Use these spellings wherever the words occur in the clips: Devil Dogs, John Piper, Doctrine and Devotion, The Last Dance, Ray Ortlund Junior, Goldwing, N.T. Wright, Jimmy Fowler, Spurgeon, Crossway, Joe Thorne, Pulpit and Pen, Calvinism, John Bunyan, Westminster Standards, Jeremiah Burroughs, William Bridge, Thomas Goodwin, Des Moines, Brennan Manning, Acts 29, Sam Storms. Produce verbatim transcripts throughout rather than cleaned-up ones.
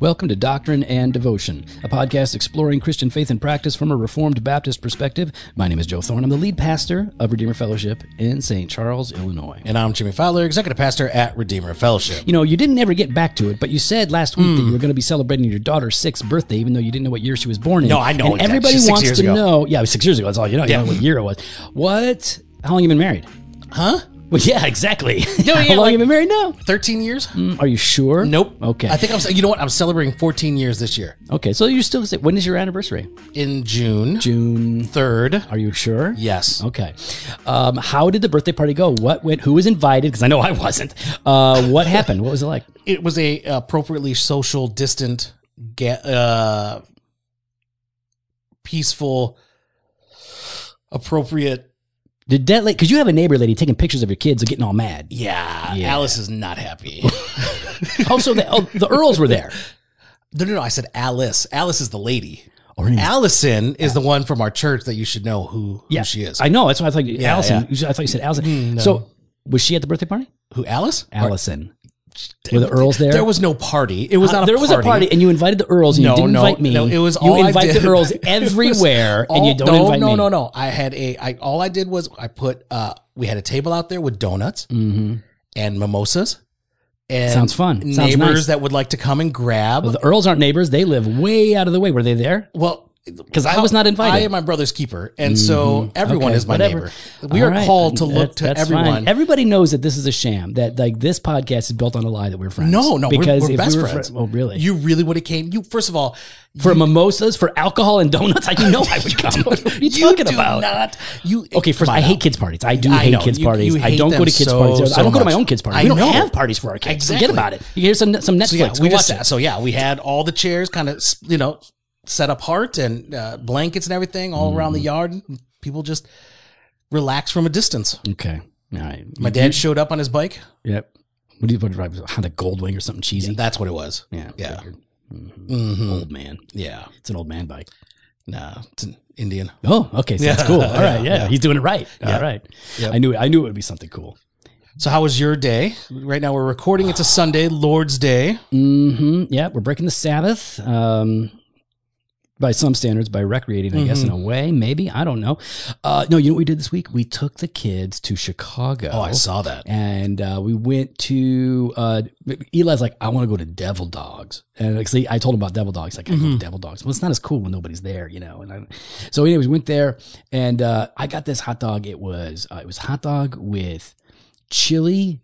Welcome to Doctrine and Devotion, a podcast exploring Christian faith and practice from a Reformed Baptist perspective. My name is Joe Thorne. I'm the lead pastor of Redeemer Fellowship in Saint Charles, Illinois. And I'm Jimmy Fowler, executive pastor at Redeemer Fellowship. You know, you didn't ever get back to it, but you said last week mm. that you were going to be celebrating your daughter's sixth birthday, even though you didn't know what year she was born in. No, I know. And exactly. Everybody She's wants to ago. know. Yeah, it was six years ago. That's all you know. You yeah. know what year it was. What? How long have you been married? Huh? Well, yeah, exactly. No, yeah, How long like, have you been married now? thirteen years. Mm, are you sure? Nope. Okay. I think I'm, you know what? I'm celebrating fourteen years this year. Okay. So you're still, when is your anniversary? In June. June third. Are you sure? Yes. Okay. Um, how did the birthday party go? What went, who was invited? Because I know I wasn't. Uh, what happened? What was it like? It was a appropriately social, distant, uh, peaceful, appropriate, Did that lady, because you have a neighbor lady taking pictures of your kids and getting all mad. Yeah, yeah. Alice is not happy. oh, so the, oh, the Earls were there. No, no, no. I said Alice. Alice is the lady. Or Allison is the one from our church that you should know who, yeah. who she is. I know. That's why I thought you, yeah, Allison. Yeah. I thought you said Allison. Mm, no. So was she at the birthday party? Who, Alice? Allison. Or- Were the Earls there? There was no party. It was not a party. There was a party, and you invited the Earls, and you didn't invite me. No, it was all I did. You invite the Earls everywhere, and you don't invite me. No, no, no, no. I had a, I, all I did was I put, uh, we had a table out there with donuts mm-hmm. and mimosas. And sounds fun. Sounds nice. That would like to come and grab. Well, the Earls aren't neighbors. They live way out of the way. Were they there? Well, because I was not invited. I am my brother's keeper, and mm-hmm. so everyone okay, is my whatever. neighbor. We All are right. called to look that's, to that's everyone. Fine. Everybody knows that this is a sham. That like this podcast is built on a lie that we're friends. No, no, because we're, we're if best we were friends. Fr- oh, really? You really would have came. You first of all for you, mimosas, for alcohol and donuts. I know I would come. What are you, you talking do about? Not, you okay? First, I hate kids parties. I do I hate know, kids you, parties. You hate I don't go to kids so, parties. So I don't much. go to my own kids parties. I we don't know. have parties for our kids. Forget about it. Here's some some Netflix. We watch that. So yeah, we had all the chairs, kind of you know. set apart and uh, blankets and everything all mm. around the yard. People just relax from a distance. Okay. All right. My you, dad you, showed up on his bike. Yep. What do you put drive? Had a Goldwing or something cheesy. Yeah, that's what it was. Yeah. Yeah. Mm-hmm. Mm-hmm. Old man. Yeah. It's an old man bike. Nah, it's an Indian. Oh, okay. So yeah. That's cool. All yeah, right. Yeah. yeah. He's doing it right. Yeah. All right. Yep. I knew it. I knew it would be something cool. So how was your day? Right now we're recording. It's a Sunday, Lord's Day. Mm-hmm. Yeah. We're breaking the Sabbath. Um, By some standards, by recreating, I mm-hmm. guess, in a way, maybe. I don't know. Uh, no, you know what we did this week? We took the kids to Chicago. Oh, I saw that. And uh, we went to, uh, Eli's like, I want to go to Devil Dogs. And like, see, I told him about Devil Dogs. Like, I mm-hmm. go to Devil Dogs. Well, it's not as cool when nobody's there, you know. And I, So anyways, we went there, and uh, I got this hot dog. It was, uh, it was hot dog with chili,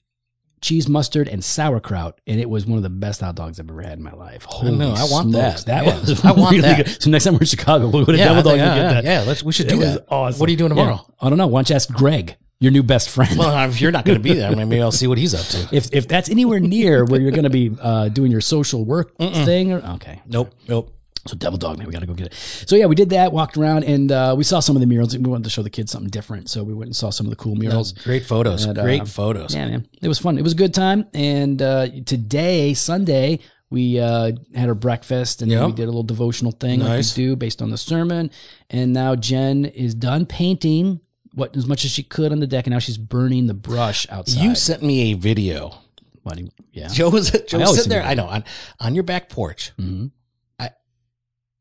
cheese, mustard, and sauerkraut, and it was one of the best hot dogs I've ever had in my life. Holy I know, I want smokes. that. That yeah. was I want really that. Good. So next time we're in Chicago, we'll go to yeah, Devil Dog yeah, and yeah, get yeah. that. Yeah, let's, we should it do that. Awesome. What are you doing tomorrow? Yeah. I don't know. Why don't you ask Greg, your new best friend? Well, if you're not going to be there, maybe I'll see what he's up to. If if that's anywhere near where you're going to be uh, doing your social work Mm-mm. thing, or, okay. Nope, nope. So Devil Dog, man, we got to go get it. So yeah, we did that, walked around, and uh, we saw some of the murals. We wanted to show the kids something different, so we went and saw some of the cool murals. Great photos, and, great uh, photos. Yeah, man, it was fun. It was a good time, and uh, today, Sunday, we uh, had our breakfast, and yep. we did a little devotional thing nice. like we do based on the sermon, and now Jen is done painting what as much as she could on the deck, and now she's burning the brush outside. You sent me a video. What, yeah. Joe was, Joe was sitting there, I know, on, on your back porch. Mm-hmm.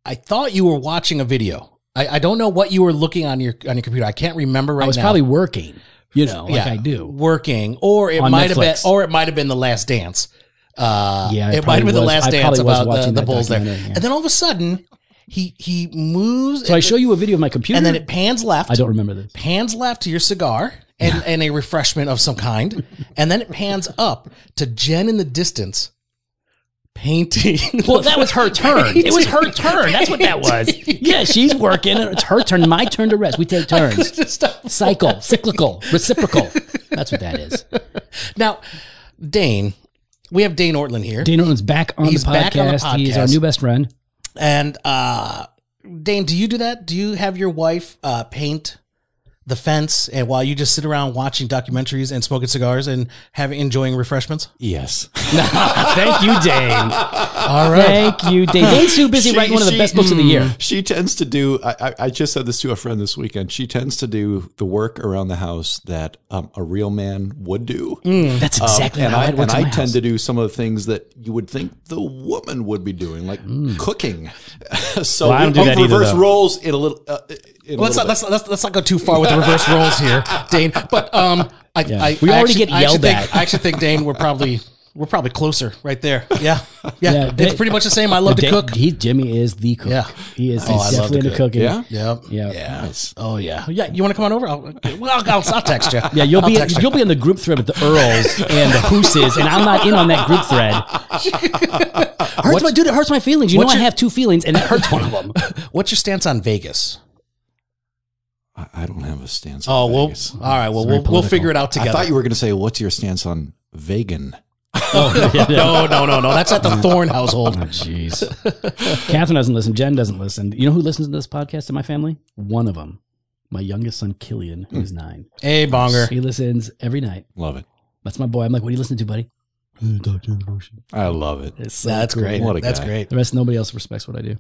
I thought you were watching a video. I, I don't know what you were looking on your on your computer. I can't remember right now. I was now. probably working, you know, like yeah, I do. Working, or it might have been, or it might have been The Last Dance. Uh, yeah, it, it might have been was. The Last I Dance about the, the Bulls there. Yeah. And then all of a sudden, he he moves. So I show you a video of my computer, and then it pans left. I don't remember this. Pans left to your cigar and, and a refreshment of some kind, and then it pans up to Jen in the distance. Painting. Well, that was her turn. Painting. It was her turn. That's what that was. Yeah, she's working. It's her turn. My turn to rest. We take turns. Cycle, cyclical, reciprocal. That's what that is. Now, Dane, we have Dane Ortlund here. Dane Ortlund's back on, He's the, podcast. back on the podcast. He's our new best friend. And uh, Dane, do you do that? Do you have your wife uh, paint the fence and while you just sit around watching documentaries and smoking cigars and having enjoying refreshments? Yes. Thank you, Dane. All right. Thank you, Dane. Dane's too busy she, writing one of the she, best books mm, of the year. She tends to do, I, I just said this to a friend this weekend, she tends to do the work around the house that um, a real man would do. Mm, that's exactly um, and how I, I And I house. tend to do some of the things that you would think the woman would be doing, like mm. cooking. So well, I don't do that reverse either, roles in a little... Uh, in well, a little let's, not, let's, let's, let's not go too far with the reverse roles here, Dane. But um, I, yeah. I, we I already actually, get yelled I think, at. I actually think, Dane, we're probably we're probably closer right there. Yeah, yeah. yeah it's they, pretty much the same. I love to Dane, cook. He Jimmy is the cook. Yeah, he is oh, definitely into cook. cooking. Yeah, yeah, yeah. yeah. Nice. Oh yeah, yeah. You want to come on over? I'll, well, I'll, I'll, I'll text you. Yeah, you'll I'll be in, you. you'll be in the group thread with the Earls and the Hooses, and I'm not in on that group thread. Hurts what's, my dude. It hurts my feelings. You know, your, I have two feelings, and that hurts one of them. What's your stance on Vegas? I don't have a stance on oh, Vegas. Oh, well, all right. Well, we'll, we'll figure it out together. I thought you were going to say, what's your stance on vegan? Oh, yeah, yeah. No, no, no, no. That's at the Thorne household. Jeez. Oh, Catherine doesn't listen. Jen doesn't listen. You know who listens to this podcast in my family? One of them. My youngest son, Killian, who's mm. nine. Hey, Bonger. He listens every night. Love it. That's my boy. I'm like, what are you listening to, buddy? Doctrine and Devotion. I love it. It's so That's cool. great. What a That's guy. great. The rest, nobody else respects what I do.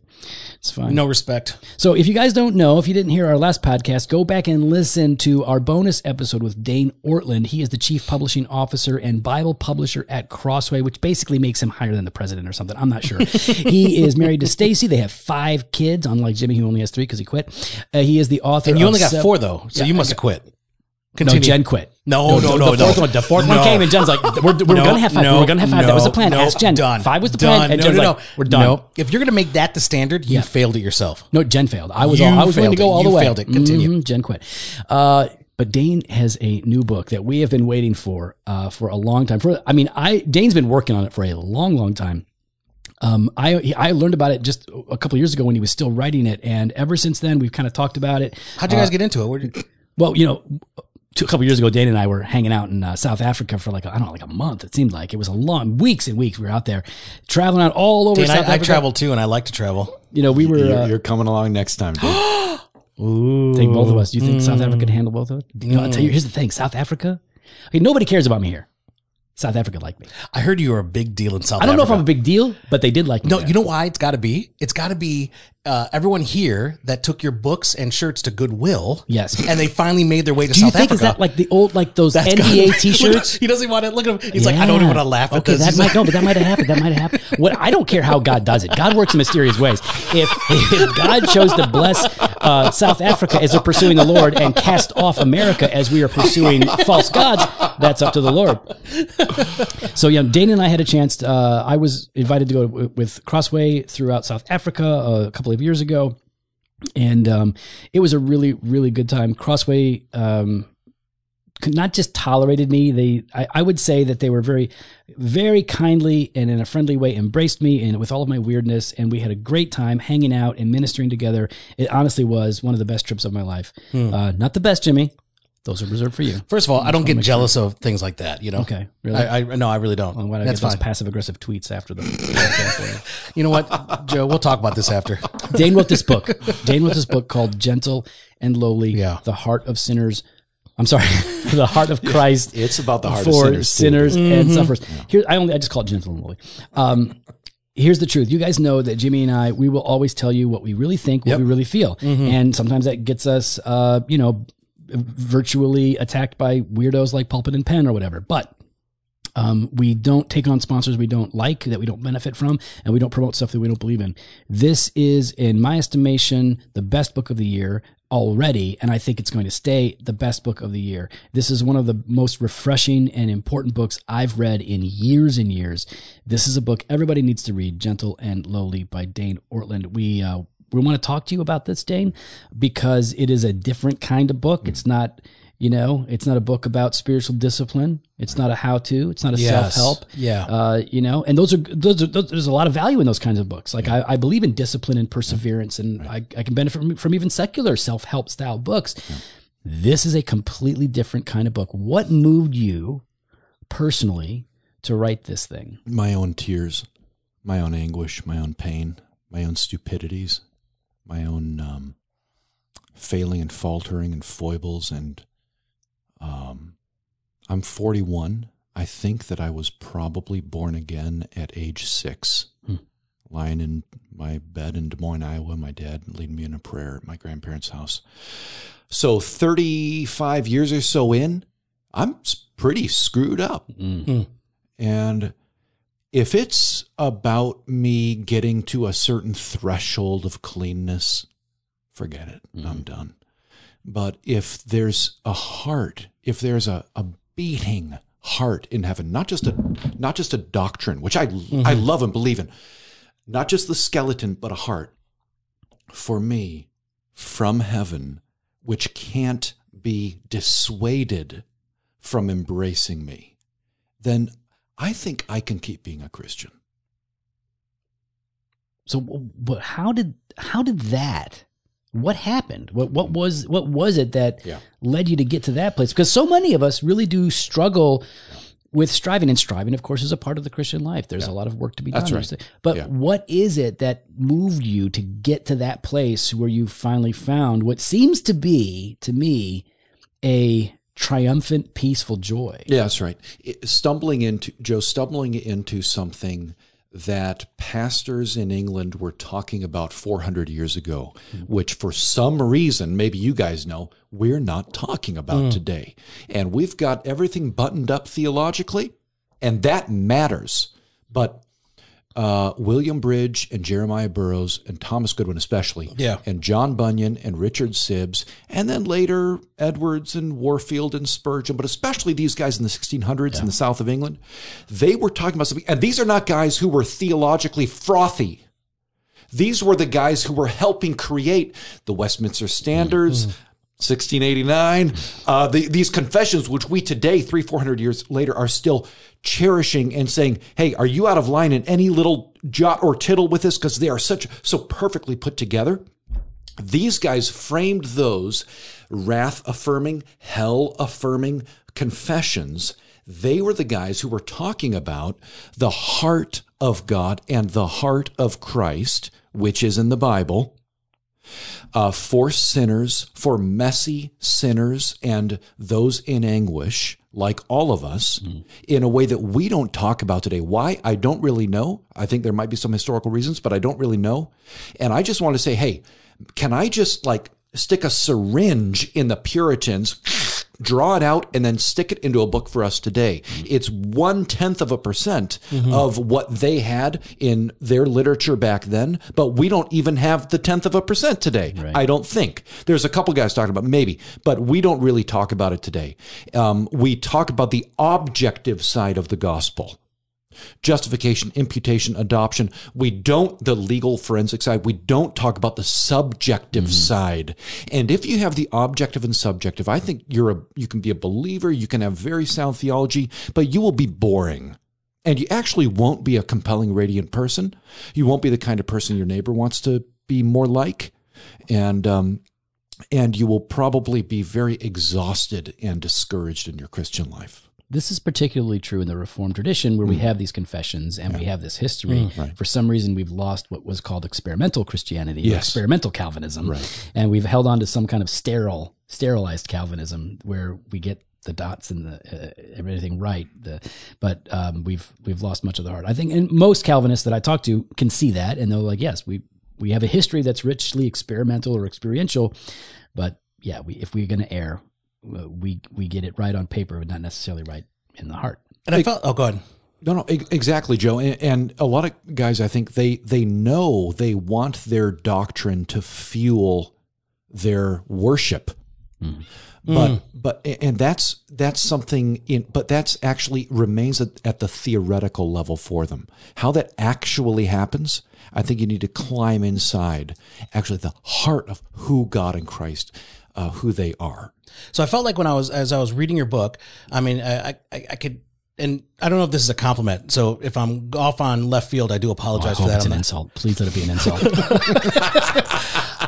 It's fine. No respect. So if you guys don't know, if you didn't hear our last podcast, go back and listen to our bonus episode with Dane Ortlund. He is the chief publishing officer and Bible publisher at Crossway, which basically makes him higher than the president or something. I'm not sure. He is married to Stacy. They have five kids, unlike Jimmy, who only has three because he quit. Uh, he is the author. And you of only got seven- four, though, so yeah, you must have quit. Continue. No, Jen quit. No, no, no, no. The fourth no. one, the fourth no. one came, and Jen's like, "We're, we're no, gonna have five. No, we're gonna have five. No, that was the plan." No, Ask Jen. Done. Five was the plan. Done. And Jen's no, no, like, no. "We're done." No. If you're gonna make that the standard, you yeah. failed it yourself. No, Jen failed. I was, you all, I was willing to go all you the way. Failed it. Continue. Mm-hmm. Jen quit. Uh, but Dane has a new book that we have been waiting for uh, for a long time. For I mean, I Dane's been working on it for a long, long time. Um, I I learned about it just a couple of years ago when he was still writing it, and ever since then we've kind of talked about it. How'd you guys uh, get into it? Where did, well, you know. A couple years ago, Dane and I were hanging out in uh, South Africa for like, a, I don't know, like a month. It seemed like it was a long, weeks and weeks. We were out there traveling out all over Dane, South I, Africa. I travel too, and I like to travel. You know, we were. You're, uh, you're coming along next time, dude. Ooh. Take both of us. Do you think mm. South Africa could handle both of us? Mm. You know, I'll tell you, here's the thing. South Africa, okay, nobody cares about me here. South Africa liked me. I heard you were a big deal in South Africa. I don't know Africa. if I'm a big deal, but they did like me. No, there. You know why it's got to be? It's got to be uh, everyone here that took your books and shirts to Goodwill. Yes. And they finally made their way to South Africa. Do you think Africa. Is that like the old, like those That's N B A got, t-shirts? Look, he doesn't want to look at them. He's yeah. like, I don't even want to laugh at okay, this. Okay, that might go, but that might have happened. That might have happened. What, I don't care how God does it. God works in mysterious ways. If, if God chose to bless uh, South Africa as they're pursuing the Lord and cast off America as we are pursuing false gods, that's up to the Lord. So yeah, Dane and I had a chance. To, uh, I was invited to go to, with Crossway throughout South Africa uh, a couple of years ago, and um, it was a really, really good time. Crossway um, not just tolerated me; they, I, I would say that they were very, very kindly and in a friendly way embraced me and with all of my weirdness. And we had a great time hanging out and ministering together. It honestly was one of the best trips of my life. Hmm. Uh, not the best, Jimmy. Those are reserved for you. First of all, I don't get jealous sure. of things like that, you know? Okay. Really? I, I, no, I really don't. Well, why do I That's get those passive-aggressive tweets after them? You know what, Joe? We'll talk about this after. Dane wrote this book. Dane wrote this book called Gentle and Lowly, yeah. The Heart of Sinners. I'm sorry, The Heart of Christ. It's about the heart for of sinners. sinners mm-hmm. and sufferers. Yeah. Here, I, only, I just call it Gentle and Lowly. Um, Here's the truth. You guys know that Jimmy and I, we will always tell you what we really think, what yep. we really feel. Mm-hmm. And sometimes that gets us, uh, you know, virtually attacked by weirdos like Pulpit and Pen or whatever. But um, we don't take on sponsors we don't like, that we don't benefit from, and we don't promote stuff that we don't believe in. This is, in my estimation, the best book of the year already, and I think it's going to stay the best book of the year. This is one of the most refreshing and important books I've read in years and years. This is a book everybody needs to read, Gentle and Lowly by Dane Ortlund. We, uh, We want to talk to you about this, Dane, because it is a different kind of book. It's not, you know, it's not a book about spiritual discipline. It's not a how-to. It's not a yes. self-help. Yeah, uh, you know, and those are, those are those, there's a lot of value in those kinds of books. Like yeah. I, I believe in discipline and perseverance, and right. I, I can benefit from, from even secular self-help style books. Yeah. This is a completely different kind of book. What moved you personally to write this thing? My own tears, my own anguish, my own pain, my own stupidities. My own um, failing and faltering and foibles. And um, I'm forty-one. I think that I was probably born again at age six, hmm. lying in my bed in Des Moines, Iowa. My dad leading me in a prayer at my grandparents' house. So thirty-five years or so in, I'm pretty screwed up. Mm-hmm. And if it's about me getting to a certain threshold of cleanness, forget it. Mm-hmm. I'm done. But if there's a heart, if there's a, a beating heart in heaven, not just a not just a doctrine, which I mm-hmm. I love and believe in, not just the skeleton, but a heart, for me, from heaven, which can't be dissuaded from embracing me, then I think I can keep being a Christian. So, but how did how did that? What happened? What what was what was it that yeah. led you to get to that place? Because so many of us really do struggle yeah. with striving, and striving, of course, is a part of the Christian life. There's yeah. a lot of work to be That's done. Right. But yeah. what is it that moved you to get to that place where you finally found what seems to be, to me, a triumphant, peaceful joy? Yeah, that's right. It, stumbling into, Joe, stumbling into something that pastors in England were talking about four hundred years ago, mm. which for some reason, maybe you guys know, we're not talking about mm. today. And we've got everything buttoned up theologically, and that matters. But uh, William Bridge and Jeremiah Burroughs and Thomas Goodwin especially, yeah. and John Bunyan and Richard Sibbes, and then later Edwards and Warfield and Spurgeon, but especially these guys in the sixteen hundreds yeah. in the south of England, they were talking about something. And these are not guys who were theologically frothy. These were the guys who were helping create the Westminster Standards, mm-hmm. sixteen eighty-nine, uh, the, these confessions, which we today, three, four hundred years later, are still cherishing and saying, hey, are you out of line in any little jot or tittle with this? Because they are such so perfectly put together. These guys framed those wrath-affirming, hell-affirming confessions. They were the guys who were talking about the heart of God and the heart of Christ, which is in the Bible. Uh, for sinners, for messy sinners and those in anguish, like all of us, mm. in a way that we don't talk about today. Why? I don't really know. I think there might be some historical reasons, but I don't really know. And I just want to say, hey, can I just like stick a syringe in the Puritans, draw it out, and then stick it into a book for us today? Mm. It's one-tenth of a percent mm-hmm. of what they had in their literature back then, but we don't even have the tenth of a percent today, right. I don't think. There's a couple guys talking about maybe, but we don't really talk about it today. Um, we talk about the objective side of the gospel. Justification, imputation, adoption. We don't, the legal forensic side, we don't talk about the subjective mm-hmm. side. And if you have the objective and subjective, I think you're a, you can be a believer, you can have very sound theology, but you will be boring. And you actually won't be a compelling, radiant person. You won't be the kind of person your neighbor wants to be more like. And, um, and you will probably be very exhausted and discouraged in your Christian life. This is particularly true in the Reformed tradition where mm. we have these confessions and yeah. we have this history. Mm, right. For some reason, we've lost what was called experimental Christianity, yes. experimental Calvinism. Right. And we've held on to some kind of sterile, sterilized Calvinism where we get the dots and the, uh, everything right. The, but um, we've we've lost much of the heart. I think and most Calvinists that I talk to can see that, and they're like, yes, we, we have a history that's richly experimental or experiential, but yeah, we if we're going to err, we we get it right on paper, but not necessarily right in the heart. And I felt, oh, go ahead. No, no, exactly, Joe. And, and a lot of guys, I think they they know they want their doctrine to fuel their worship, mm. but mm. but and that's that's something in, but that's actually remains at, at the theoretical level for them. How that actually happens, I think you need to climb inside, actually the heart of who God and Christ. Uh, who they are. So I felt like when I was, as I was reading your book, I mean, I, I, I could and I don't know if this is a compliment, so if I'm off on left field, I do apologize oh, I for that. It's an insult. Please let it be an insult.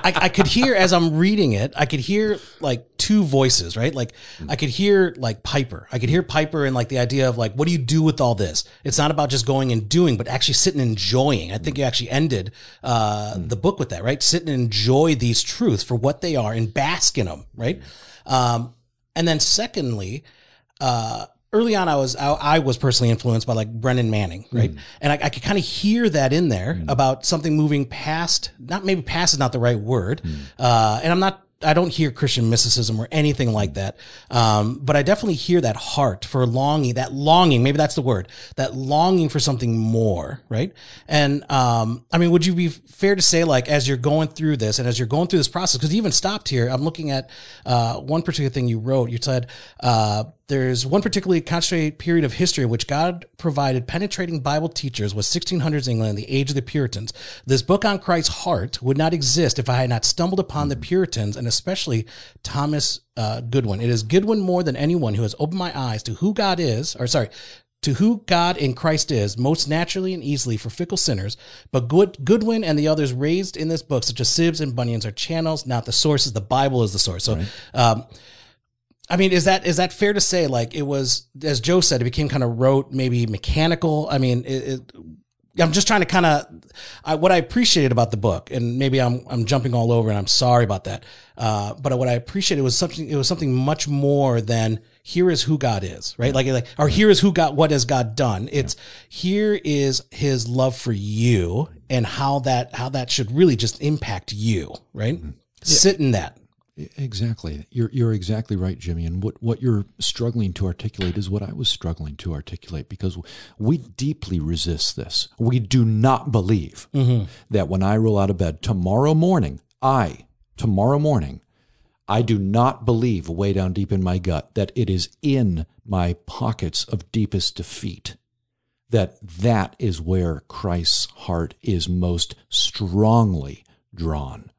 I, I could hear, as I'm reading it, I could hear like two voices, right? Like I could hear like Piper. I could hear Piper and like the idea of like, what do you do with all this? It's not about just going and doing, but actually sitting and enjoying. I think you actually ended uh, mm. the book with that, right? Sit and enjoy these truths for what they are and bask in them, right? Um, and then secondly, uh, early on, I was I, I was personally influenced by like Brennan Manning, right? Mm. And I, I could kind of hear that in there mm. about something moving past. Not maybe past is not the right word. Mm. Uh, and I'm not. I don't hear Christian mysticism or anything like that. Um, but I definitely hear that heart for longing. That longing, maybe that's the word. That longing for something more, right? And um, I mean, would you be fair to say, like, as you're going through this and as you're going through this process, because you even stopped here. I'm looking at uh, one particular thing you wrote. You said. Uh, There's one particularly concentrated period of history in which God provided penetrating Bible teachers was sixteen hundreds England, the age of the Puritans. This book on Christ's heart would not exist if I had not stumbled upon the Puritans and especially Thomas uh, Goodwin. It is Goodwin more than anyone who has opened my eyes to who God is, or sorry, to who God in Christ is, most naturally and easily for fickle sinners, but Good, Goodwin and the others raised in this book, such as Sibbes and Bunyan, are channels, not the sources. The Bible is the source. So, right. um, I mean, is that is that fair to say? Like it was, as Joe said, it became kind of rote, maybe mechanical. I mean, it, it, I'm just trying to kind of I, what I appreciated about the book, and maybe I'm I'm jumping all over, and I'm sorry about that. Uh, but what I appreciated was something. It was something much more than here is who God is, right? Yeah. Like like or here is who God. What has God done? It's yeah. here is His love for you, and how that how that should really just impact you, right? Mm-hmm. Sit yeah. in that. Exactly. You're you're exactly right, Jimmy. And what, what you're struggling to articulate is what I was struggling to articulate, because we deeply resist this. We do not believe mm-hmm. that when I roll out of bed tomorrow morning, I, tomorrow morning, I do not believe way down deep in my gut that it is in my pockets of deepest defeat that that is where Christ's heart is most strongly drawn.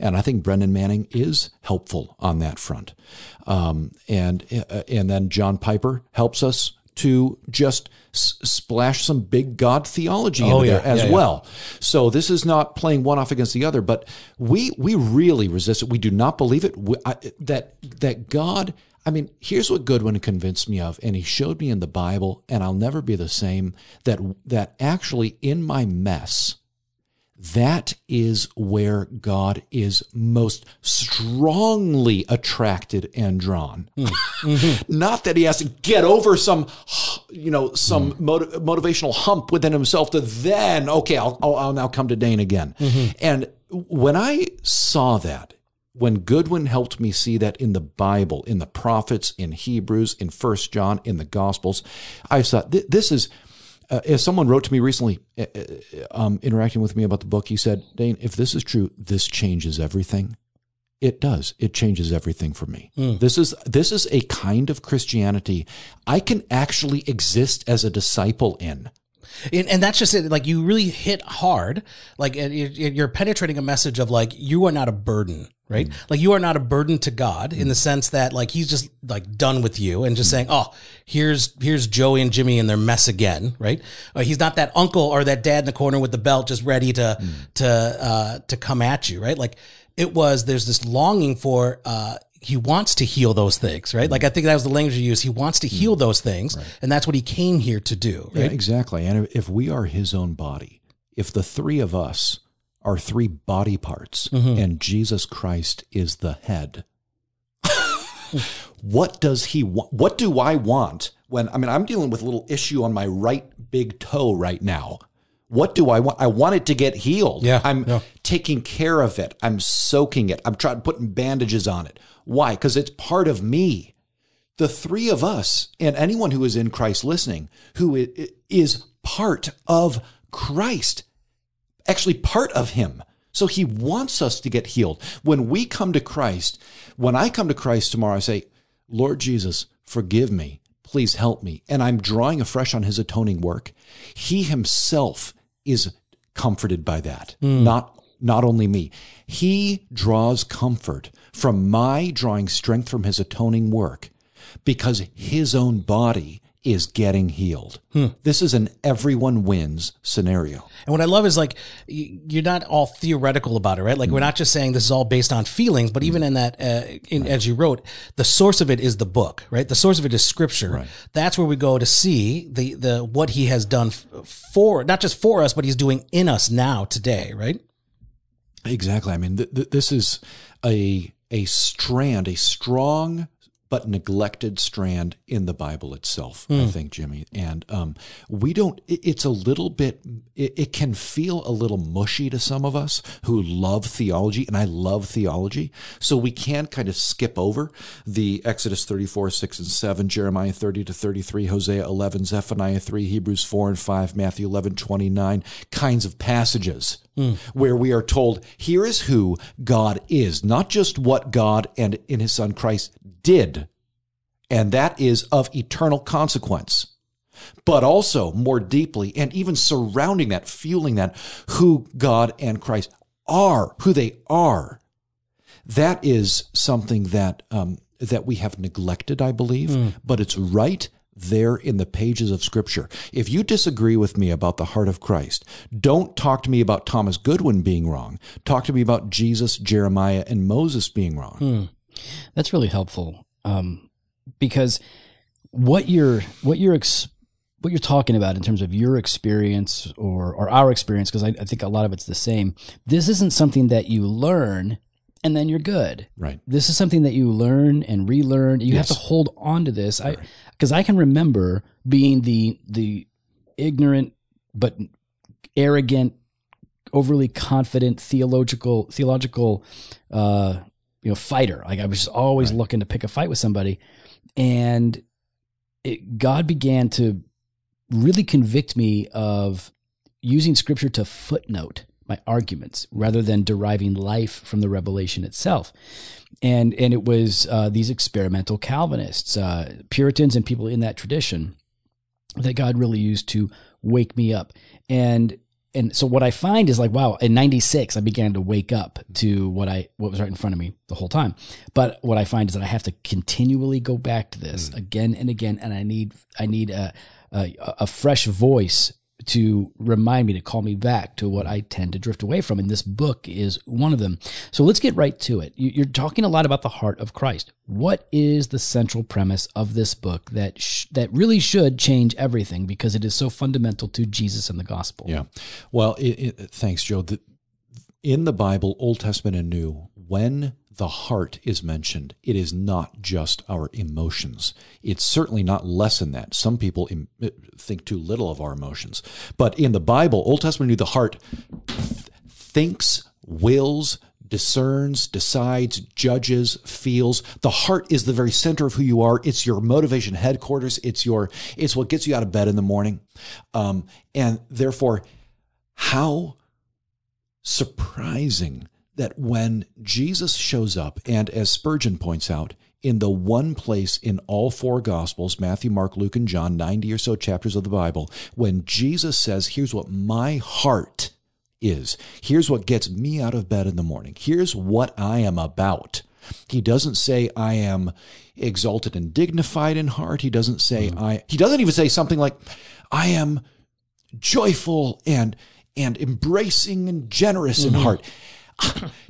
And I think Brennan Manning is helpful on that front. Um, and and then John Piper helps us to just s- splash some big God theology oh, in yeah, there as yeah, well. Yeah. So this is not playing one off against the other, but we we really resist it. We do not believe it. We, I, that, that God, I mean, here's what Goodwin convinced me of, and he showed me in the Bible, and I'll never be the same, that that actually in my mess, that is where God is most strongly attracted and drawn. Mm-hmm. Not that he has to get over some, you know, some mm. motiv- motivational hump within himself to then, okay, I'll, I'll, I'll now come to Dane again. Mm-hmm. And when I saw that, when Goodwin helped me see that in the Bible, in the prophets, in Hebrews, in First John, in the Gospels, I thought th- this is... Uh, as someone wrote to me recently, uh, um, interacting with me about the book, he said, Dane, if this is true, this changes everything. It does. It changes everything for me. Mm. This is this is a kind of Christianity I can actually exist as a disciple in. And, and that's just it. Like you really hit hard. Like you're penetrating a message of like, you are not a burden. Right? Mm-hmm. Like you are not a burden to God in the sense that like, he's just like done with you and just mm-hmm. saying, oh, here's, here's Joey and Jimmy in their mess again. Right. Uh, he's not that uncle or that dad in the corner with the belt, just ready to, mm-hmm. to, uh, to come at you. Right. Like it was, there's this longing for, uh, he wants to heal those things, right? Mm-hmm. Like I think that was the language you used. He wants to heal mm-hmm. those things. Right. And that's what he came here to do. Right? Yeah, exactly. And if we are his own body, if the three of us are three body parts, mm-hmm. and Jesus Christ is the head. What does he want? What do I want when, I mean, I'm dealing with a little issue on my right big toe right now. What do I want? I want it to get healed. Yeah, I'm yeah. taking care of it. I'm soaking it. I'm trying to put bandages on it. Why? Because it's part of me. The three of us and anyone who is in Christ listening, who is part of Christ, actually part of him. So he wants us to get healed. When we come to Christ, when I come to Christ tomorrow, I say, Lord Jesus, forgive me. Please help me. And I'm drawing afresh on his atoning work. He himself is comforted by that. Mm. Not, not only me. He draws comfort from my drawing strength from his atoning work because his own body is getting healed. Hmm. This is an everyone wins scenario. And what I love is, like, you're not all theoretical about it, right? Like, mm. we're not just saying this is all based on feelings, but mm. even in that, uh, in, right. as you wrote, the source of it is the book, right? The source of it is Scripture. Right. That's where we go to see the, the, what he has done for, not just for us, but he's doing in us now today, right? Exactly. I mean, th- th- this is a, a strand, a strong but neglected strand in the Bible itself, mm. I think, Jimmy. And um, we don't, it, it's a little bit, it, it can feel a little mushy to some of us who love theology, and I love theology. So we can kind of skip over the Exodus thirty-four, six and seven, Jeremiah thirty to thirty-three, Hosea eleven, Zephaniah three, Hebrews four and five, Matthew eleven, twenty-nine, kinds of passages mm. where we are told, here is who God is, not just what God and in his son Christ did, and that is of eternal consequence, but also more deeply and even surrounding that, fueling that, who God and Christ are, who they are. That is something that um, that we have neglected, I believe, mm. but it's right there in the pages of Scripture. If you disagree with me about the heart of Christ, don't talk to me about Thomas Goodwin being wrong. Talk to me about Jesus, Jeremiah, and Moses being wrong. Mm. That's really helpful, um, because what you're what you're ex- what you're talking about in terms of your experience or or our experience, because I, I think a lot of it's the same. This isn't something that you learn and then you're good. Right. This is something that you learn and relearn. You yes. have to hold on to this. I because right. I can remember being the the ignorant but arrogant, overly confident theological theological. Uh, you know, fighter. Like I was just always right. looking to pick a fight with somebody, and it, God began to really convict me of using Scripture to footnote my arguments rather than deriving life from the revelation itself. And, and it was uh, these experimental Calvinists, uh, Puritans and people in that tradition that God really used to wake me up. And And so what I find is like, wow, in ninety-six, I began to wake up to what I what was right in front of me the whole time. But what I find is that I have to continually go back to this mm. again and again, and I need I need a, a a fresh voice to remind me, to call me back to what I tend to drift away from. And this book is one of them. So let's get right to it. You're talking a lot about the heart of Christ. What is the central premise of this book that sh- that really should change everything, because it is so fundamental to Jesus and the gospel? Yeah. Well, it, it, thanks, Joe. The, in the Bible, Old Testament and New, when the heart is mentioned, it is not just our emotions. It's certainly not less than that. Some people im- think too little of our emotions. But in the Bible, Old Testament, New, the heart th- thinks, wills, discerns, decides, judges, feels. The heart is the very center of who you are. It's your motivation headquarters. It's your, it's what gets you out of bed in the morning. Um, and therefore, how surprising that when Jesus shows up, and as Spurgeon points out, in the one place in all four Gospels, Matthew, Mark, Luke, and John, ninety or so chapters of the Bible, when Jesus says, here's what my heart is, here's what gets me out of bed in the morning, here's what I am about. He doesn't say I am exalted and dignified in heart. He doesn't say mm. I, he doesn't even say something like I am joyful and, and embracing and generous mm-hmm. in heart.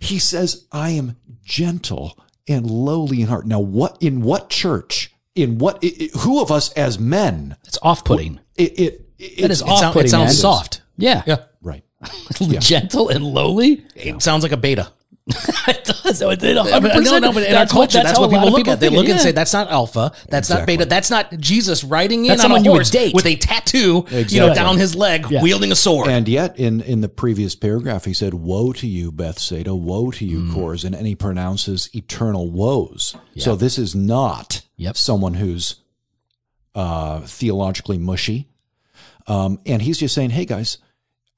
He says, I am gentle and lowly in heart. Now, what in what church, in what, it, it, who of us as men? It's off-putting. It, it, it, that is it, off-putting. It sounds, it sounds soft. Yeah. Yeah. Right. Yeah. Gentle and lowly? It yeah. sounds like a beta. It does. No, no, no, but in our culture, that's what people look at. They look and say, that's not alpha. That's not beta. That's not Jesus riding in on a horse with a tattoo, you know, down his leg, wielding a sword. And yet, in, in the previous paragraph, he said, woe to you, Bethsaida, woe to you, Chorazin, and, and he pronounces eternal woes. Yep. So this is not yep. someone who's uh, theologically mushy. Um, and he's just saying, hey, guys,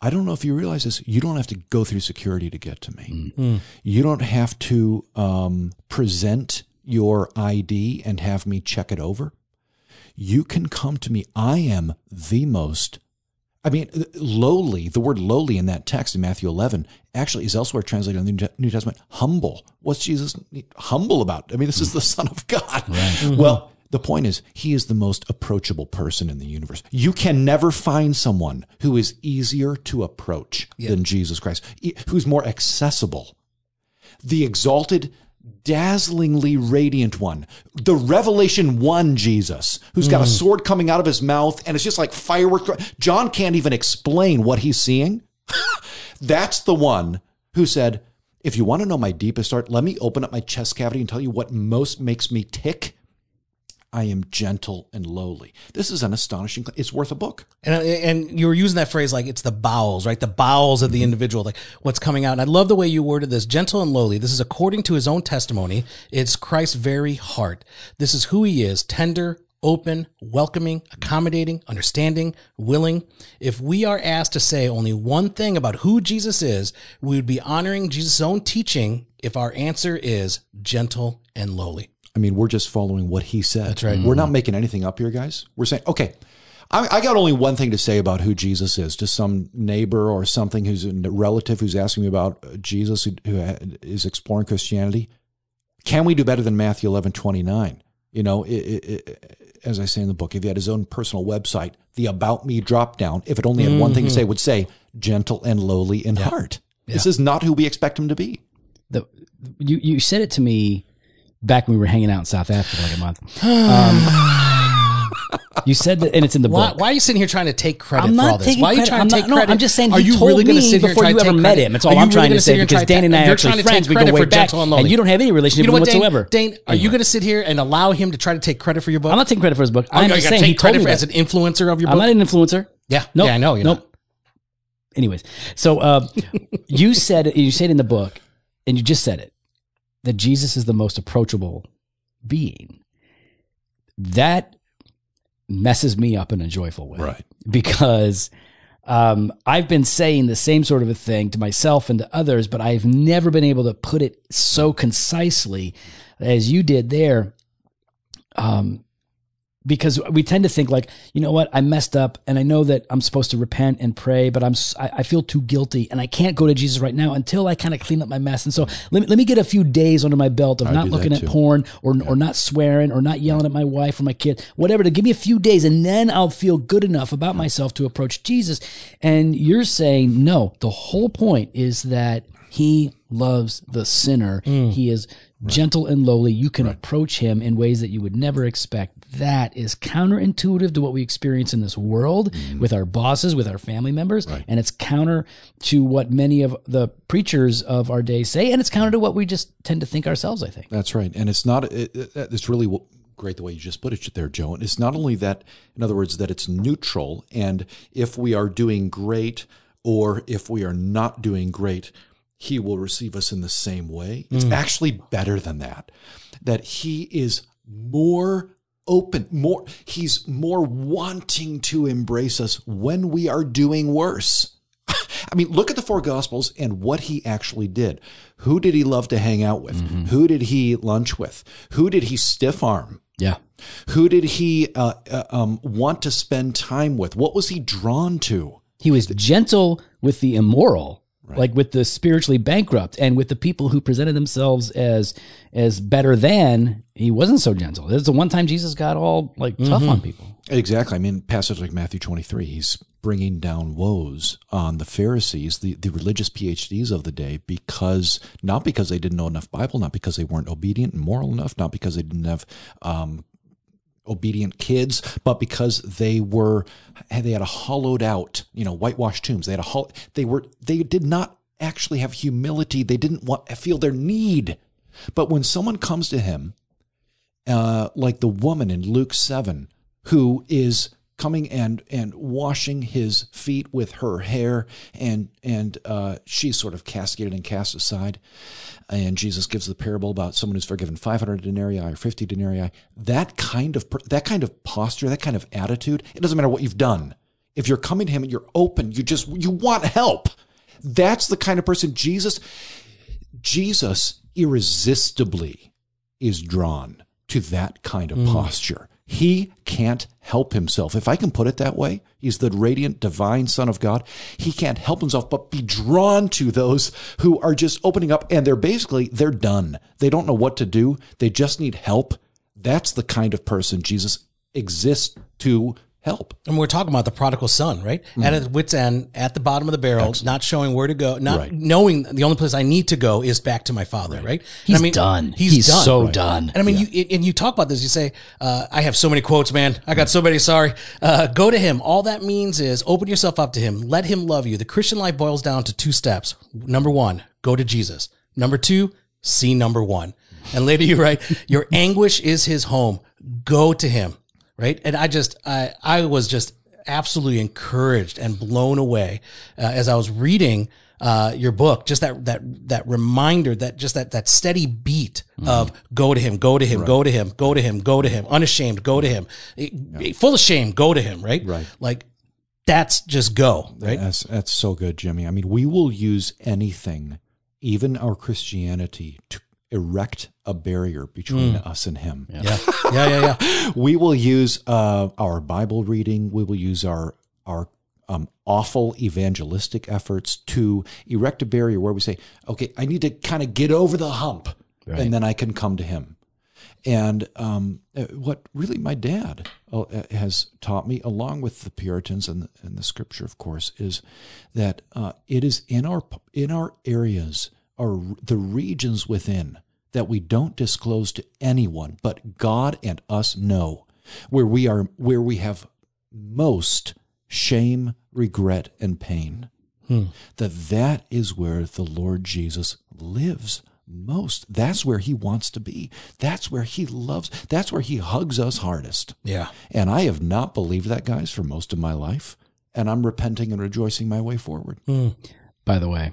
I don't know if you realize this. You don't have to go through security to get to me. Mm. You don't have to um, present your I D and have me check it over. You can come to me. I am the most, I mean, lowly, the word lowly in that text in Matthew eleven actually is elsewhere translated in the New Testament, humble. What's Jesus humble about? I mean, this is the Son of God. Right. Mm-hmm. Well, The point is, he is the most approachable person in the universe. You can never find someone who is easier to approach yeah. than Jesus Christ, who's more accessible. The exalted, dazzlingly radiant one, the Revelation one Jesus, who's got mm. a sword coming out of his mouth, and it's just like fireworks. John can't even explain what he's seeing. That's the one who said, if you want to know my deepest heart, let me open up my chest cavity and tell you what most makes me tick. I am gentle and lowly. This is an astonishing, it's worth a book. And and you were using that phrase like it's the bowels, right? The bowels of the individual, like what's coming out. And I love the way you worded this, gentle and lowly. This is according to his own testimony. It's Christ's very heart. This is who he is, tender, open, welcoming, accommodating, understanding, willing. If we are asked to say only one thing about who Jesus is, we would be honoring Jesus' own teaching if our answer is gentle and lowly. I mean, we're just following what he said. That's right. We're not making anything up here, guys. We're saying, okay, I, I got only one thing to say about who Jesus is to some neighbor or something who's a relative who's asking me about Jesus, who, who is exploring Christianity. Can we do better than Matthew eleven twenty-nine? You know, it, it, it, as I say in the book, if he had his own personal website, the About Me drop down, if it only had mm-hmm. one thing to say, would say gentle and lowly in yeah. heart. Yeah. This is not who we expect him to be. The, you, you said it to me. Back when we were hanging out in South Africa for like a month. Um, you said that, and it's in the why, book. Why are you sitting here trying to take credit I'm for all this? Why are you trying I'm to take not, credit? No, I'm just saying are he you told really me sit before you ever met him. That's all I'm really trying to say, because Dane and I are actually friends. We go way back, and, and you don't have any relationship you know what, whatsoever. Dane, Dane are anyway. you going to sit here and allow him to try to take credit for your book? I'm not taking credit for his book. I'm just saying he told me as an influencer of your book. I'm not an influencer. Yeah, yeah, I know. Nope. Anyways, so you said you said in the book, and you just said it, that Jesus is the most approachable being. That messes me up in a joyful way. Right. Because um, I've been saying the same sort of a thing to myself and to others, but I've never been able to put it so concisely as you did there. Um, because we tend to think like, you know what, I messed up and I know that I'm supposed to repent and pray, but I'm, I, I feel too guilty and I can't go to Jesus right now until I kind of clean up my mess. And so let me, let me get a few days under my belt of I not looking at too. porn or, yeah. or not swearing or not yelling yeah. at my wife or my kid, whatever, to give me a few days and then I'll feel good enough about yeah. myself to approach Jesus. And you're saying, no, the whole point is that he loves the sinner. Mm. He is right. gentle and lowly. You can right. approach him in ways that you would never expect. That is counterintuitive to what we experience in this world mm. with our bosses, with our family members. Right. And it's counter to what many of the preachers of our day say. And it's counter to what we just tend to think ourselves, I think. That's right. And it's not, it, it, it's really great the way you just put it there, Joe. And it's not only that, in other words, that it's neutral. And if we are doing great or if we are not doing great, he will receive us in the same way. It's mm. actually better than that, that he is more open, more he's more wanting to embrace us when we are doing worse. I mean, look at the four Gospels and what he actually did. Who did he love to hang out with? Mm-hmm. Who did he lunch with? Who did he stiff arm? Yeah. Who did he uh, uh, um, want to spend time with? What was he drawn to? He was gentle with the immoral. Right. Like with the spiritually bankrupt and with the people who presented themselves as as better than, he wasn't so gentle. It's the one time Jesus got all like mm-hmm. tough on people. Exactly. I mean, passages like Matthew twenty-three, he's bringing down woes on the Pharisees, the, the religious PhDs of the day, because not because they didn't know enough Bible, not because they weren't obedient and moral enough, not because they didn't have um, obedient kids, but because they were, they had a hollowed out, you know, whitewashed tombs. They had a hollow, they were, they did not actually have humility. They didn't want feel their need. But when someone comes to him, uh, like the woman in Luke seven, who is coming and, and washing his feet with her hair, and, and, uh, she's sort of castigated and cast aside. And Jesus gives the parable about someone who's forgiven five hundred denarii or fifty denarii. That kind of, that kind of posture, that kind of attitude, it doesn't matter what you've done. If you're coming to him and you're open, you just, you want help. That's the kind of person Jesus, Jesus irresistibly is drawn to that kind of mm. posture. He can't help himself. If I can put it that way, he's the radiant, divine Son of God. He can't help himself but be drawn to those who are just opening up, and they're basically, they're done. They don't know what to do. They just need help. That's the kind of person Jesus exists to help. And we're talking about the prodigal son, right? Mm-hmm. At his wit's end, at the bottom of the barrel, Excellent. Not showing where to go, not right. knowing the only place I need to go is back to my father, right? right? He's and I mean, done. He's, he's done. so right. done. And I mean, yeah. you, and you talk about this, you say, uh, I have so many quotes, man. I got so many, sorry. Uh, go to him. All that means is open yourself up to him. Let him love you. The Christian life boils down to two steps. Number one, go to Jesus. Number two, see number one. And later you write, your anguish is his home. Go to him. Right. And I just, I, I was just absolutely encouraged and blown away uh, as I was reading uh, your book, just that, that, that reminder that just that, that steady beat mm-hmm. of go to him, go to him, right. go to him, go to him, go to him, unashamed, go to him, it, yeah. full of shame, go to him. Right. Right. Like that's just go. Right. That's, that's so good, Jimmy. I mean, we will use anything, even our Christianity, to erect a barrier between mm. us and him. Yeah. Yeah. yeah, yeah, yeah. We will use uh, our Bible reading. We will use our our um, awful evangelistic efforts to erect a barrier where we say, okay, I need to kind of get over the hump right. and then I can come to him. And um, what really my dad has taught me, along with the Puritans and the, and the scripture, of course, is that uh, it is in our in our areas are the regions within that we don't disclose to anyone, but God and us know, where we are, where we have most shame, regret, and pain. Hmm. That that is where the Lord Jesus lives most. That's where He wants to be. That's where He loves. That's where He hugs us hardest. Yeah. And I have not believed that, guys, for most of my life, and I'm repenting and rejoicing my way forward. Hmm. By the way,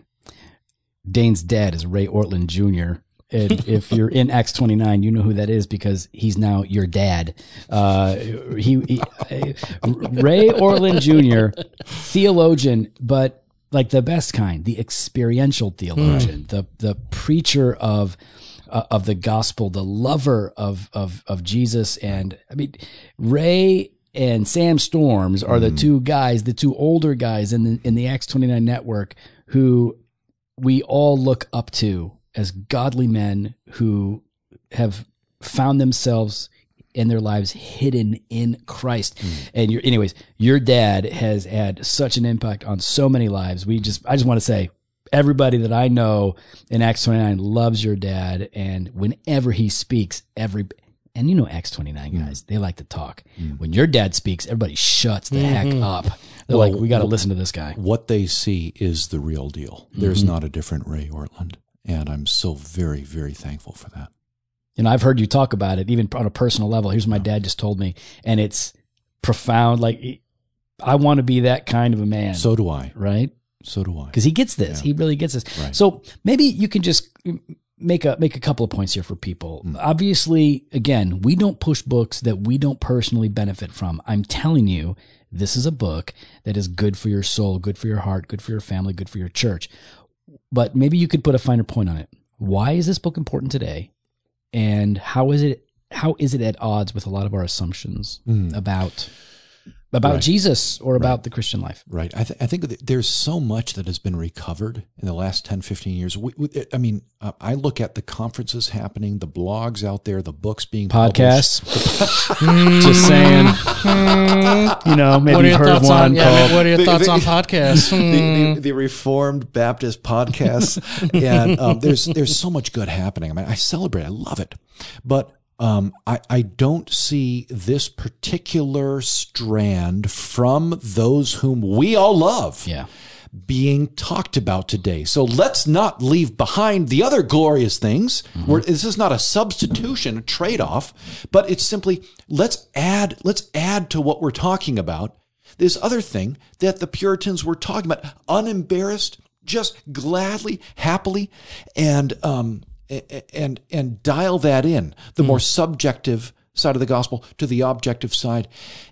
Dane's dad is Ray Ortlund Junior And if you're in Acts twenty-nine, you know who that is because he's now your dad. Uh, he, he Ray Ortlund Junior, theologian, but like the best kind, the experiential theologian, mm. the the preacher of uh, of the gospel, the lover of of of Jesus. And I mean, Ray and Sam Storms are the mm. two guys, the two older guys in the in the Acts twenty-nine network who we all look up to as godly men who have found themselves in their lives hidden in Christ. Mm. And you're, anyways, your dad has had such an impact on so many lives. We just, I just want to say everybody that I know in Acts twenty-nine loves your dad. And whenever he speaks, every, and you know, Acts twenty-nine guys, mm. they like to talk. Mm. When your dad speaks, everybody shuts the mm-hmm. heck up. They're well, like, we got to listen to this guy. What they see is the real deal. There's mm-hmm. not a different Ray Ortlund. And I'm so very, very thankful for that. And I've heard you talk about it, even on a personal level. Here's what my dad just told me. And it's profound. Like, I want to be that kind of a man. So do I. Right? So do I. Because he gets this. Yeah. He really gets this. Right. So maybe you can just make a make a couple of points here for people. Mm. Obviously, again, we don't push books that we don't personally benefit from. I'm telling you, this is a book that is good for your soul, good for your heart, good for your family, good for your church. But maybe you could put a finer point on it. Why is this book important today? And how is it how is it at odds with a lot of our assumptions mm. about about right. Jesus or right. about the Christian life? Right. I, th- I think that there's so much that has been recovered in the last ten, fifteen years. We, we, I mean, uh, I look at the conferences happening, the blogs out there, the books being Podcasts. Published. Just saying. You know, maybe you've heard one on, yeah, called. What are your the, thoughts the, on podcasts? The, the, the Reformed Baptist podcasts. And um, there's, there's so much good happening. I mean, I celebrate. I love it. But Um, I, I don't see this particular strand from those whom we all love yeah. being talked about today. So let's not leave behind the other glorious things. Mm-hmm. Where this is not a substitution, a trade-off, but it's simply let's add, let's add to what we're talking about this other thing that the Puritans were talking about, unembarrassed, just gladly, happily, and um and and dial that in, the mm. more subjective side of the gospel to the objective side.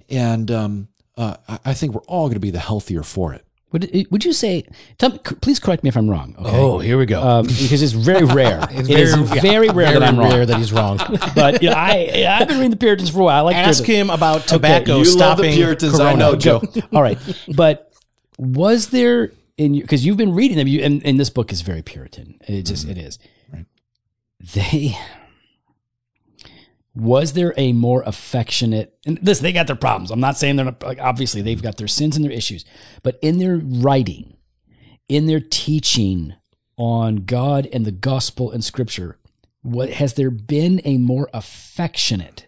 And um, uh, I think we're all going to be the healthier for it. Would, would you say, tell me, please correct me if I'm wrong. Okay? Oh, here we go. Um, because it's very rare. it's it very, is yeah, very rare very that I'm wrong. Rare that he's wrong. But you know, I, I've been reading the Puritans for a while. I like Ask him about tobacco okay, you stopping love the Puritans, Corona. I know, Joe. All right. But was there, because you've been reading them, you, and, and this book is very Puritan. It just, mm. it is. They Was there a more affectionate, and this, they got their problems. I'm not saying they're not, like, obviously they've got their sins and their issues, but in their writing, in their teaching on God and the gospel and scripture, what has there been a more affectionate,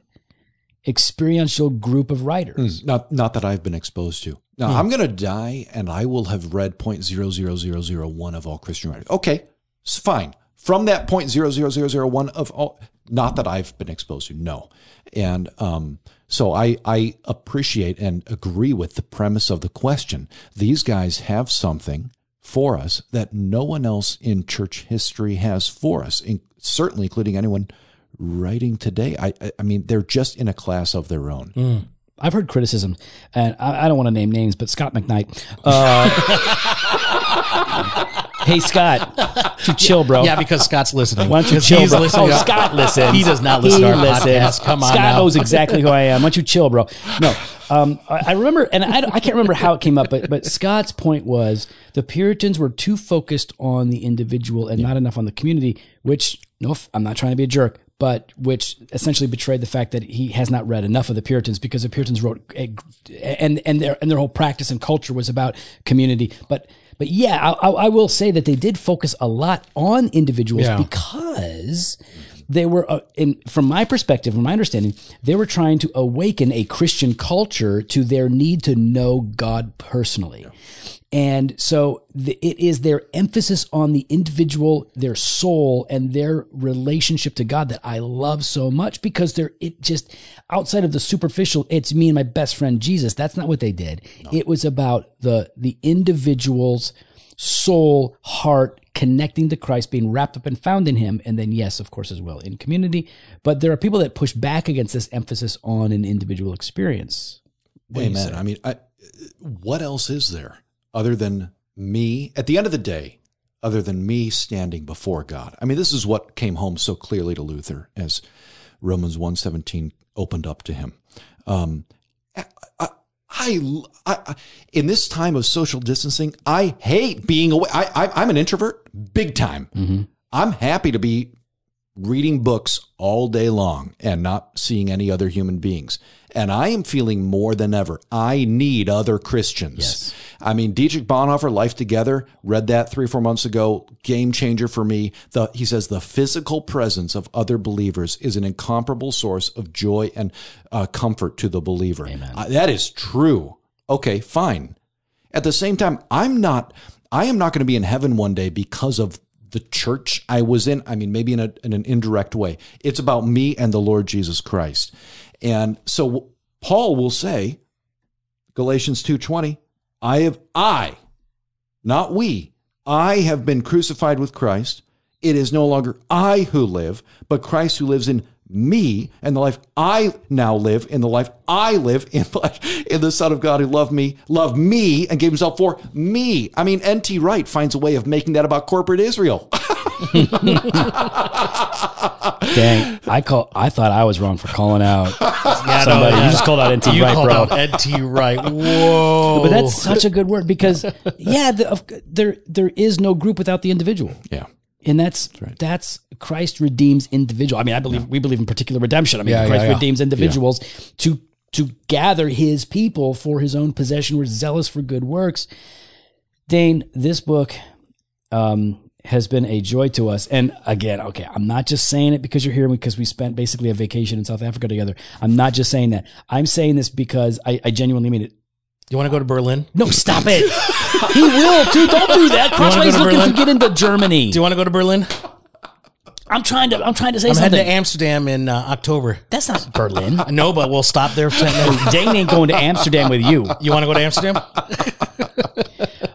experiential group of writers? Mm, not, not that I've been exposed to. Now, mm. I'm going to die and I will have read zero point zero zero zero zero one of all Christian writers. Okay, it's fine. From that zero point zero zero zero zero one of all, not that I've been exposed to, no. And um, so I, I appreciate and agree with the premise of the question. These guys have something for us that no one else in church history has for us, in, certainly including anyone writing today. I, I mean, they're just in a class of their own. Mm. I've heard criticism, and I, I don't want to name names, but Scott McKnight. Uh, Hey, Scott, you chill, bro. Yeah, because Scott's listening. Why don't you chill, bro? Listening. Oh, Scott listens. He does not listen he to our listens. podcast. Come on Scott now. knows exactly who I am. Why don't you chill, bro? No, um, I remember, and I, I can't remember how it came up, but, but Scott's point was the Puritans were too focused on the individual and yeah. not enough on the community, which, no, I'm not trying to be a jerk, but which essentially betrayed the fact that he has not read enough of the Puritans, because the Puritans wrote, and and their and their whole practice and culture was about community. But but yeah, I, I will say that they did focus a lot on individuals yeah. because they were, uh, in, from my perspective, from my understanding, they were trying to awaken a Christian culture to their need to know God personally. Yeah. And so the, it is their emphasis on the individual, their soul, and their relationship to God that I love so much, because they're it just outside of the superficial, it's me and my best friend Jesus. That's not what they did. No. It was about the the individual's soul, heart, connecting to Christ, being wrapped up and found in him, and then yes, of course, as well in community. But there are people that push back against this emphasis on an individual experience. What Amen. I mean, I, what else is there? Other than me, at the end of the day, other than me standing before God. I mean, this is what came home so clearly to Luther as Romans one seventeen opened up to him. Um, I, I, I, I, in this time of social distancing, I hate being away. I, I, I'm an introvert, big time. Mm-hmm. I'm happy to be reading books all day long and not seeing any other human beings. And I am feeling more than ever, I need other Christians. Yes. I mean, Dietrich Bonhoeffer, Life Together, read that three or four months ago, game changer for me. The, he says the physical presence of other believers is an incomparable source of joy and uh, comfort to the believer. Uh, that is true. Okay, fine. At the same time, I'm not, I am not going to be in heaven one day because of the church I was in. I mean, maybe in, a, in an indirect way. It's about me and the Lord Jesus Christ. And so Paul will say, Galatians two twenty, I have, I, not we, I have been crucified with Christ. It is no longer I who live, but Christ who lives in me, and the life I now live in the life I live in, in the Son of God who loved me, loved me and gave himself for me. I mean, N T Wright finds a way of making that about corporate Israel. Dang, I call. I thought I was wrong for calling out yeah, somebody. No, yeah. You just called out N T Wright, bro. N T Wright. Whoa! But that's such a good word, because yeah, the, there there is no group without the individual. Yeah, and that's that's, right. that's Christ redeems individual. I mean, I believe yeah. we believe in particular redemption. I mean, yeah, Christ yeah, yeah. redeems individuals yeah. to to gather his people for his own possession. We're zealous for good works. Dane, this book. Um, has been a joy to us. And again, okay, I'm not just saying it because you're here, because we spent basically a vacation in South Africa together. I'm not just saying that. I'm saying this because I, I genuinely mean it. You want to go to Berlin? No, stop it. He will, dude. Don't do that. Crossway's looking Berlin? to get into Germany. Do you want to go to Berlin? I'm trying to. I'm trying to say I'm something. I'm heading to Amsterdam in uh, October. That's not Berlin. No, but we'll stop there. Dane ain't going to Amsterdam with you. You want to go to Amsterdam?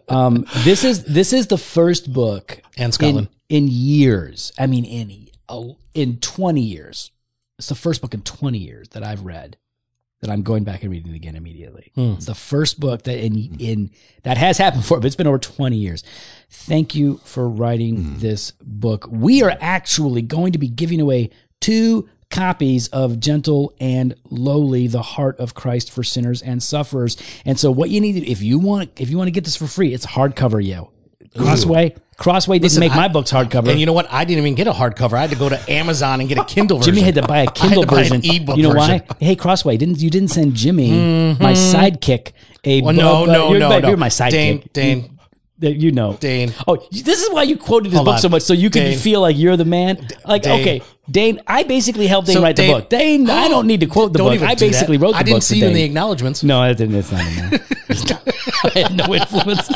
Um, this is this is the first book and Scotland in, in years. I mean, in oh, in twenty years, it's the first book in twenty years that I've read that I'm going back and reading again immediately. Mm. It's the first book that in in that has happened before, but it's been over twenty years. Thank you for writing mm. this book. We are actually going to be giving away two copies of Gentle and Lowly, The Heart of Christ for Sinners and Sufferers. And so what you need, if you want, if you want to get this for free, it's hardcover, yo. Crossway, Crossway didn't Listen, make I, my books hardcover. And you know what? I didn't even get a hardcover. I had to go to Amazon and get a Kindle version. Jimmy had to buy a Kindle version. You know version. Why? Hey, Crossway, didn't you didn't send Jimmy, mm-hmm. my sidekick, a well, book? No, no, you're, no, no. You're my sidekick. Dane, Dane. You know. Dane. Oh, this is why you quoted his Hold book on. so much, so you can Dane. feel like you're the man. Like, Dane. okay, Dane, I basically helped Dane so write Dane, the book. Dane, I don't need to quote the don't book. Even I basically that. wrote the book I didn't book see you Dane. in the acknowledgments. No, I didn't. It's not in there. I had no influence.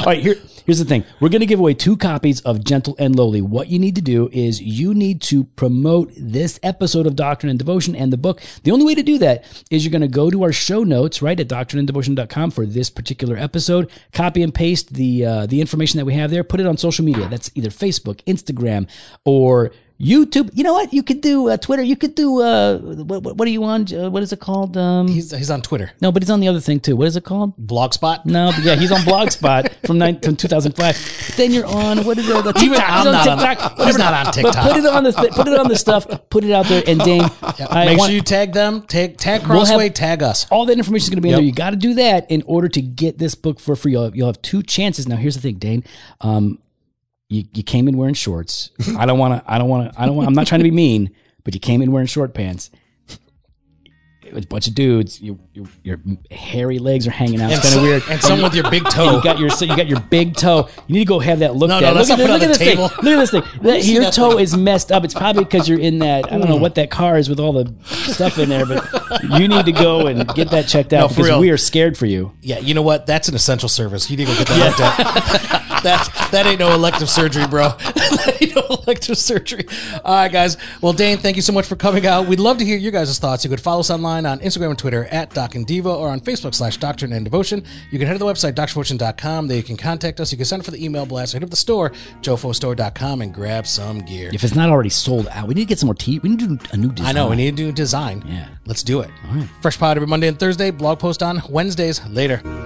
All right, here, here's the thing. We're going to give away two copies of Gentle and Lowly. What you need to do is you need to promote this episode of Doctrine and Devotion and the book. The only way to do that is you're going to go to our show notes, right, at doctrine and devotion dot com for this particular episode. Copy and paste the uh, the information that we have there. Put it on social media. That's either Facebook, Instagram, or YouTube. You know what? You could do uh, Twitter. You could do, uh, what, what are you on? Uh, what is it called? Um, he's, he's on Twitter. No, but he's on the other thing too. What is it called? Blogspot? No, but yeah, he's on Blogspot from two thousand five. Then you're on, what is it? The TikTok. I'm he's not on TikTok. On, he's not on TikTok. But put it on the, th- put it on the stuff. Put it out there. And Dane, yeah, I make want, sure you tag them. Tag, tag Crossway, we'll tag us. All that information is going to be in yep. there. You got to do that in order to get this book for free. You'll have, you'll have two chances. Now, here's the thing, Dane. Um, You, you came in wearing shorts. I don't want to, I don't want to, I don't want, I'm not trying to be mean, but you came in wearing short pants. It was a bunch of dudes. You, you, your hairy legs are hanging out. It's kind of weird. And, and some you, with your big toe. You got your, so you got your big toe. You need to go have that looked no, at. No, look at, this, look at this thing. Look at this thing. That, your toe is messed up. It's probably because you're in that, I don't know what that car is with all the stuff in there, but you need to go and get that checked out no, because real. we are scared for you. Yeah, you know what? That's an essential service. You need to go get that looked yeah. at. That's, that ain't no elective surgery, bro. That ain't no elective surgery. All right, guys. Well, Dane, thank you so much for coming out. We'd love to hear your guys' thoughts. You could follow us online on Instagram and Twitter at Doc and Devo or on Facebook slash Doctrine and Devotion. You can head to the website, doctrine devotion dot com. There you can contact us. You can sign up for the email blast or hit up the store, jofo store dot com, and grab some gear. If it's not already sold out, we need to get some more tea. We need to do a new design. I know. We need to do a design. Yeah. Let's do it. All right. Fresh pod every Monday and Thursday. Blog post on Wednesdays. Later.